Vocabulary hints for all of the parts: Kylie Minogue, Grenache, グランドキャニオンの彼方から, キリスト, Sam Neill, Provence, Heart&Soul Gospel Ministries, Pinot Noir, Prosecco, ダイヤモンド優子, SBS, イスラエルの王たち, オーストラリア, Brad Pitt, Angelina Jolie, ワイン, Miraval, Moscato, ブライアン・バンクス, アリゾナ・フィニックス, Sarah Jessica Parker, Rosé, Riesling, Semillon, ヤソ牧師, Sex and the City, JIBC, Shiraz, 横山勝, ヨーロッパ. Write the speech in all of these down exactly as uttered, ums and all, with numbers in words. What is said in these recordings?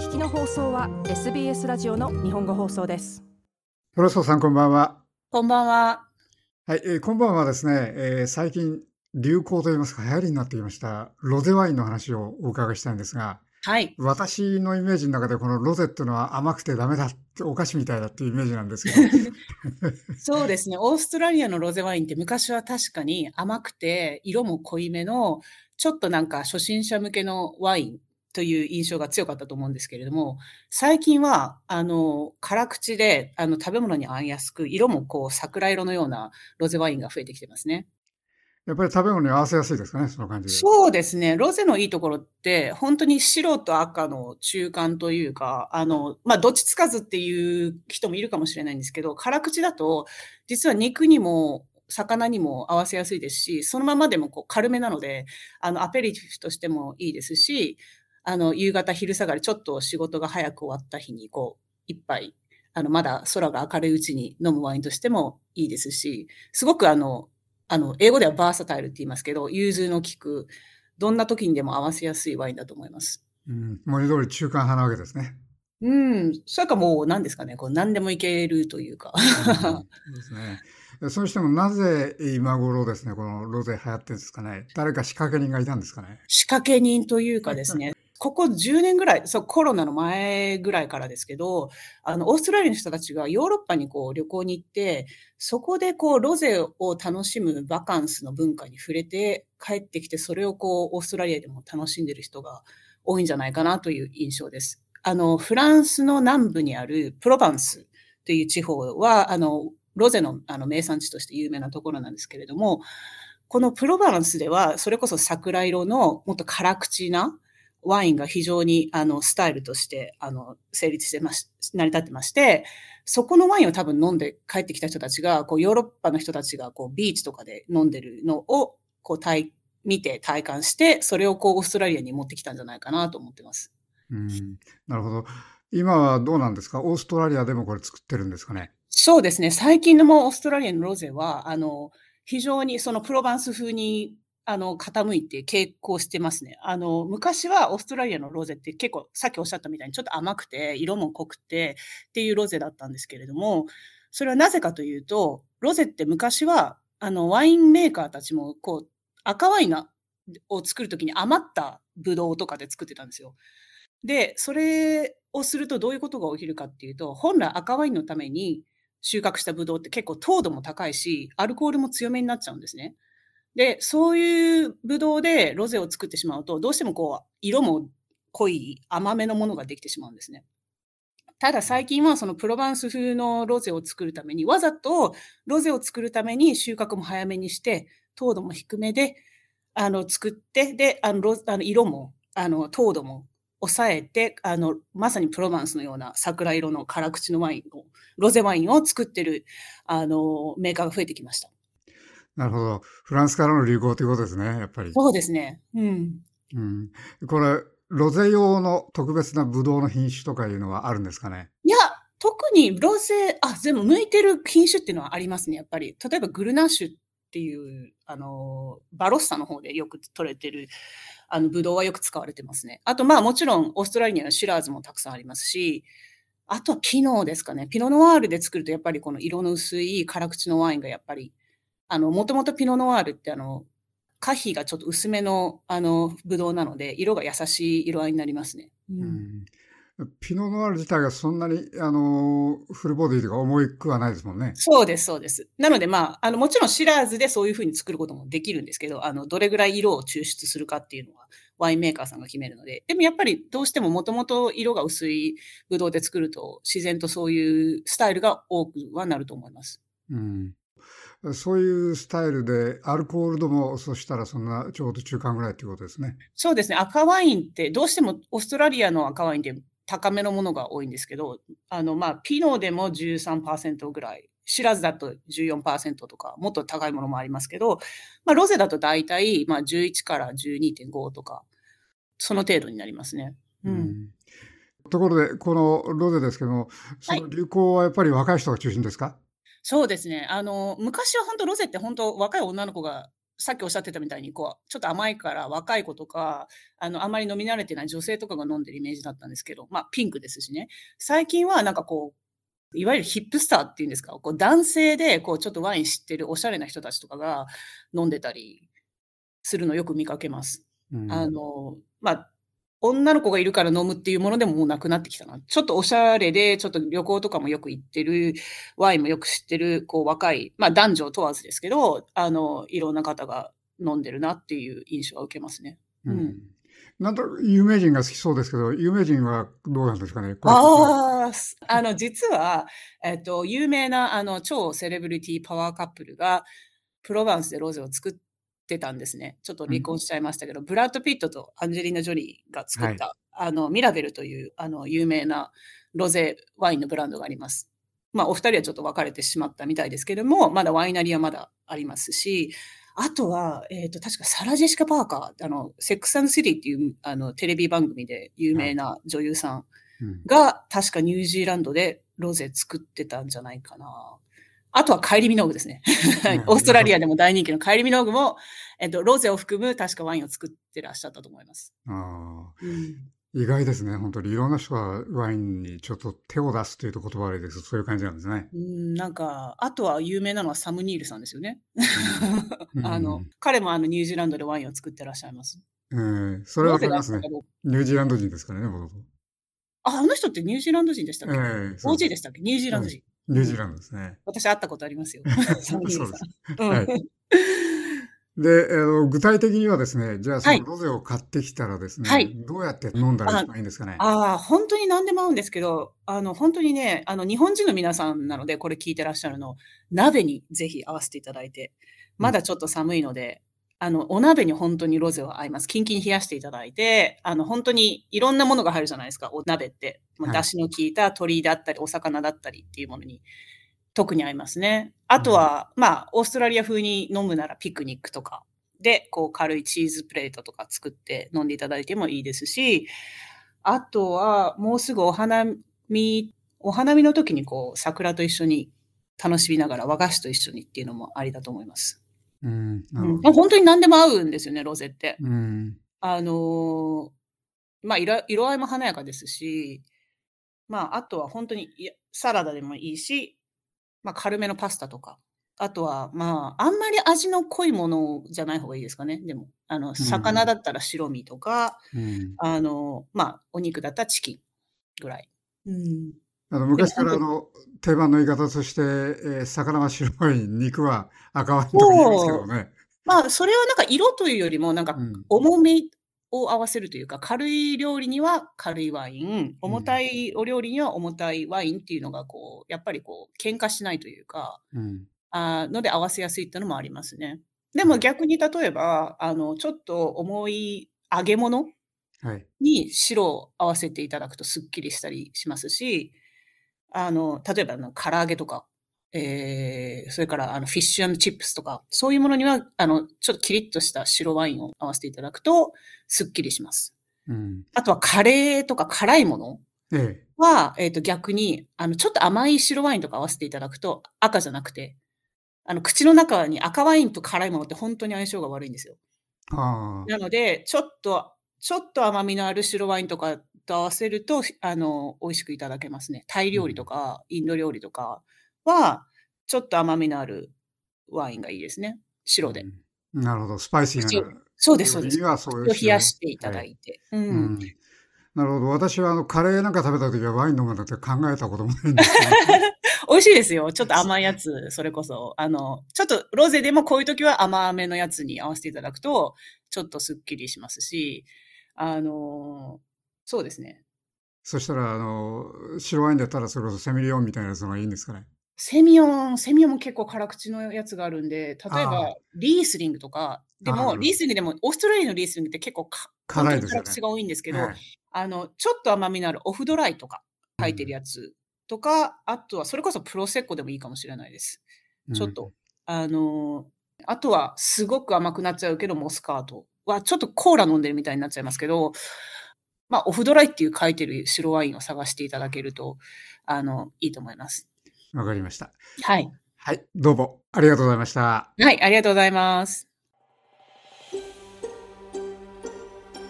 聞きの放送は エスビーエス ラジオの日本語放送です。よろしくさん、こんばんは。こんばんは。はい、えー、こんばんはですね、えー、最近流行といいますか流行りになってきましたロゼワインの話をお伺いしたいんですが、はい、私のイメージの中でこのロゼっていうのは甘くてダメだってお菓子みたいだっていうイメージなんですけどそうですね、オーストラリアのロゼワインって昔は確かに甘くて色も濃いめのちょっとなんか初心者向けのワインという印象が強かったと思うんですけれども、最近はあの辛口であの食べ物に合いやすく色もこう桜色のようなロゼワインが増えてきてますね。やっぱり食べ物に合わせやすいですかね、その感じで。そうですね、ロゼのいいところって本当に白と赤の中間というか、あの、まあ、どっちつかずっていう人もいるかもしれないんですけど、辛口だと実は肉にも魚にも合わせやすいですし、そのままでもこう軽めなのであのアペリティフとしてもいいですし、あの夕方昼下がりちょっと仕事が早く終わった日にこう一杯あのまだ空が明るいうちに飲むワインとしてもいいですし、すごくあのあの英語ではバーサタイルって言いますけど、融通の利くどんな時にでも合わせやすいワインだと思います。うん、文字通り中間派なわけですね。うん、それかもう何ですかね、こう何でもいけるというか。そうですね。それにしてもなぜ今頃ですね、このロゼ流行ってるんですかね。誰か仕掛け人がいたんですかね。仕掛け人というかですね。ここじゅうねんぐらい、そう、コロナの前ぐらいからですけど、あの、オーストラリアの人たちがヨーロッパにこう旅行に行って、そこでこう、ロゼを楽しむバカンスの文化に触れて帰ってきて、それをこう、オーストラリアでも楽しんでる人が多いんじゃないかなという印象です。あの、フランスの南部にあるプロバンスという地方は、あの、ロゼの、あの名産地として有名なところなんですけれども、このプロバンスでは、それこそ桜色のもっと辛口な、ワインが非常にあのスタイルとしてあの成立してまし成り立ってまして、そこのワインを多分飲んで帰ってきた人たちがこうヨーロッパの人たちがこうビーチとかで飲んでるのをこう体見て体感して、それをこうオーストラリアに持ってきたんじゃないかなと思ってます。うん、なるほど。今はどうなんですか、オーストラリアでもこれ作ってるんですかね。そうですね、最近のもオーストラリアのロゼはあの非常にそのプロバンス風にあの傾いて傾向してますね。あの昔はオーストラリアのロゼって結構さっきおっしゃったみたいにちょっと甘くて色も濃くてっていうロゼだったんですけれども、それはなぜかというとロゼって昔はあのワインメーカーたちもこう赤ワインを作るときに余ったブドウとかで作ってたんですよ。でそれをするとどういうことが起きるかっていうと、本来赤ワインのために収穫したブドウって結構糖度も高いしアルコールも強めになっちゃうんですね。で、そういうブドウでロゼを作ってしまうと、どうしてもこう、色も濃い甘めのものができてしまうんですね。ただ最近はそのプロバンス風のロゼを作るために、わざとロゼを作るために収穫も早めにして、糖度も低めで、あの、作って、で、あのロあの色も、あの、糖度も抑えて、あの、まさにプロバンスのような桜色の辛口のワインを、ロゼワインを作ってる、あの、メーカーが増えてきました。なるほど。フランスからの流行ということですね、やっぱり。そうですね。うん。うん、これ、ロゼ用の特別なブドウの品種とかいうのはあるんですかね？いや、特にロゼ、あ、全部向いてる品種っていうのはありますね、やっぱり。例えば、グルナッシュっていう、あの、バロッサの方でよく取れてる、あの、ブドウはよく使われてますね。あと、まあ、もちろん、オーストラリアにはシラーズもたくさんありますし、あとはピノですかね。ピノノワールで作ると、やっぱりこの色の薄い辛口のワインがやっぱり、あの、もともとピノノワールってあの、果皮がちょっと薄めの、あの、ぶどうなので、色が優しい色合いになりますね。うん、ピノノワール自体がそんなに、あの、フルボディとか重くはないですもんね。そうです、そうです。なので、まあ、あの、もちろんシラーズでそういうふうに作ることもできるんですけど、あの、どれぐらい色を抽出するかっていうのは、ワインメーカーさんが決めるので、でもやっぱりどうしてももともと色が薄いぶどうで作ると、自然とそういうスタイルが多くはなると思います。うん。そういうスタイルでアルコール度もそしたらそんなちょうど中間ぐらいということですね。そうですね、赤ワインってどうしてもオーストラリアの赤ワインって高めのものが多いんですけど、あのまあピノでも じゅうさんパーセント ぐらい、シラズだと じゅうよんパーセント とかもっと高いものもありますけど、まあ、ロゼだと大体まあじゅういちから じゅうにてんご とかその程度になりますね。うん、うん、ところでこのロゼですけども、その流行はやっぱり若い人が中心ですか？はい、そうですね。あの、昔は本当ロゼって本当若い女の子がさっきおっしゃってたみたいにこうちょっと甘いから若い子とか あのあまり飲み慣れてない女性とかが飲んでるイメージだったんですけど、まあ、ピンクですしね。最近はなんかこういわゆるヒップスターっていうんですか、こう男性でこうちょっとワイン知ってるおしゃれな人たちとかが飲んでたりするのよく見かけます、うん、あのまあ女の子がいるから飲むっていうものでももうなくなってきたな。ちょっとおしゃれで、ちょっと旅行とかもよく行ってる、ワインもよく知ってる、こう若い、まあ男女問わずですけど、あの、いろんな方が飲んでるなっていう印象は受けますね。うん。うん、なんと、有名人が好きそうですけど、有名人はどうなんですかね。ああ、あの、実は、えっと、有名な、あの、超セレブリティパワーカップルが、プロヴァンスでロゼを作って、出たんですね。ちょっと離婚しちゃいましたけど、うん、ブラッド・ピットとアンジェリーナ・ジョリーが作った、はい、あのミラベルというあの有名なロゼワインのブランドがあります。まあお二人はちょっと別れてしまったみたいですけれども、まだワイナリーはまだありますし、あとは、えーと、確かサラ・ジェシカ・パーカー、あのセックス・アンド・シティっていうあのテレビ番組で有名な女優さんが、はいうん、確かニュージーランドでロゼ作ってたんじゃないかな。あとはカイリー・ミノーグですね。オーストラリアでも大人気のカイリー・ミノーグも、えっと、ロゼを含む確かワインを作ってらっしゃったと思います。あうん、意外ですね。本当にいろんな人がワインにちょっと手を出すというと言葉悪いです。そういう感じなんですね。うんなんかあとは有名なのはサム・ニールさんですよね。うん、あの彼もあのニュージーランドでワインを作ってらっしゃいます。えー、それはわかりますね。ニュージーランド人ですからね。僕あ、あの人ってニュージーランド人でしたっけ？えー、オージーでしたっけ？ニュージーランド人。うんニュージーランドですね。私会ったことありますよ。そうです。はい。で、あの、具体的にはですね、じゃあそのロゼを買ってきたらですね、はい、どうやって飲んだらいいんですかね。ああ、本当に何でも合うんですけど、あの、本当にね、あの、日本人の皆さんなので、これ聞いてらっしゃるの、鍋にぜひ合わせていただいて、まだちょっと寒いので、うん、あの、お鍋に本当にロゼは合います。キンキン冷やしていただいて、あの、本当にいろんなものが入るじゃないですか、お鍋って。だしの効いた鶏だったりお魚だったりっていうものに特に合いますね。あとは、うん、まあオーストラリア風に飲むならピクニックとかでこう軽いチーズプレートとか作って飲んでいただいてもいいですし、あとはもうすぐお花見お花見の時にこう桜と一緒に楽しみながら和菓子と一緒にっていうのもありだと思います。うん、うん、本当に何でも合うんですよねロゼって。うん、あのまあ 色, 色合いも華やかですし。まあ、あとは本当にサラダでもいいし、まあ、軽めのパスタとか。あとは、まあ、あんまり味の濃いものじゃない方がいいですかね。でも、あの、魚だったら白身とか、うん、あの、まあ、お肉だったらチキンぐらい。うん、あの昔からの定番の言い方として、えー、魚は白い、肉は赤ワインとか言うんですけどね。まあ、それはなんか色というよりも、なんか重み、うんを合わせるというか、軽い料理には軽いワイン、重たいお料理には重たいワインっていうのがこうやっぱりこう喧嘩しないというか、うん、あので合わせやすいっていうのもありますね。でも逆に例えばあのちょっと重い揚げ物に白を合わせていただくとすっきりしたりしますし、あの例えばあの唐揚げとか、えー、それからあのフィッシュ&チップスとかそういうものにはあのちょっとキリッとした白ワインを合わせていただくとすっきりします、うん、あとはカレーとか辛いものは、えええー、と逆にあのちょっと甘い白ワインとか合わせていただくと赤じゃなくてあの口の中に赤ワインと辛いものって本当に相性が悪いんですよ。あなのでちょっとちょっと甘みのある白ワインとかと合わせるとあの美味しくいただけますね。タイ料理とか、うん、インド料理とかはちょっと甘みのあるワインがいいですね。白で。うん、なるほど。スパイシーな。そうですそうです。そうですね、冷やしていただいて。はいうんうん、なるほど。私はあのカレーなんか食べたときはワイン飲むなんて考えたこともないんですけど。美味しいですよ。ちょっと甘いやつ、それこそあのちょっとロゼでもこういうときは甘めのやつに合わせていただくとちょっとすっきりしますし、あのそうですね。そしたらあの白ワインだったらそれこそセミリオンみたいなやつのがいいんですかね。セミオン、セミオンも結構辛口のやつがあるんで、例えばリースリングとか、でもリースリングでもオーストラリアのリースリングって結構か辛いですよね、辛口が多いんですけど、はい、あのちょっと甘みのあるオフドライとか入ってるやつとか、うん、あとはそれこそプロセッコでもいいかもしれないです。ちょっと、うん、あのあとはすごく甘くなっちゃうけどモスカートはちょっとコーラ飲んでるみたいになっちゃいますけど、まあオフドライっていう書いてる白ワインを探していただけるとあのいいと思います。わかりました。はい。はい、どうもありがとうございました。はい、ありがとうございます。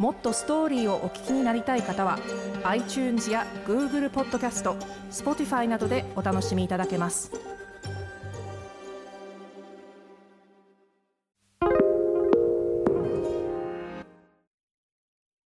もっとストーリーをお聞きになりたい方は iTunes や Google ポッドキャスト、Spotify などでお楽しみいただけます。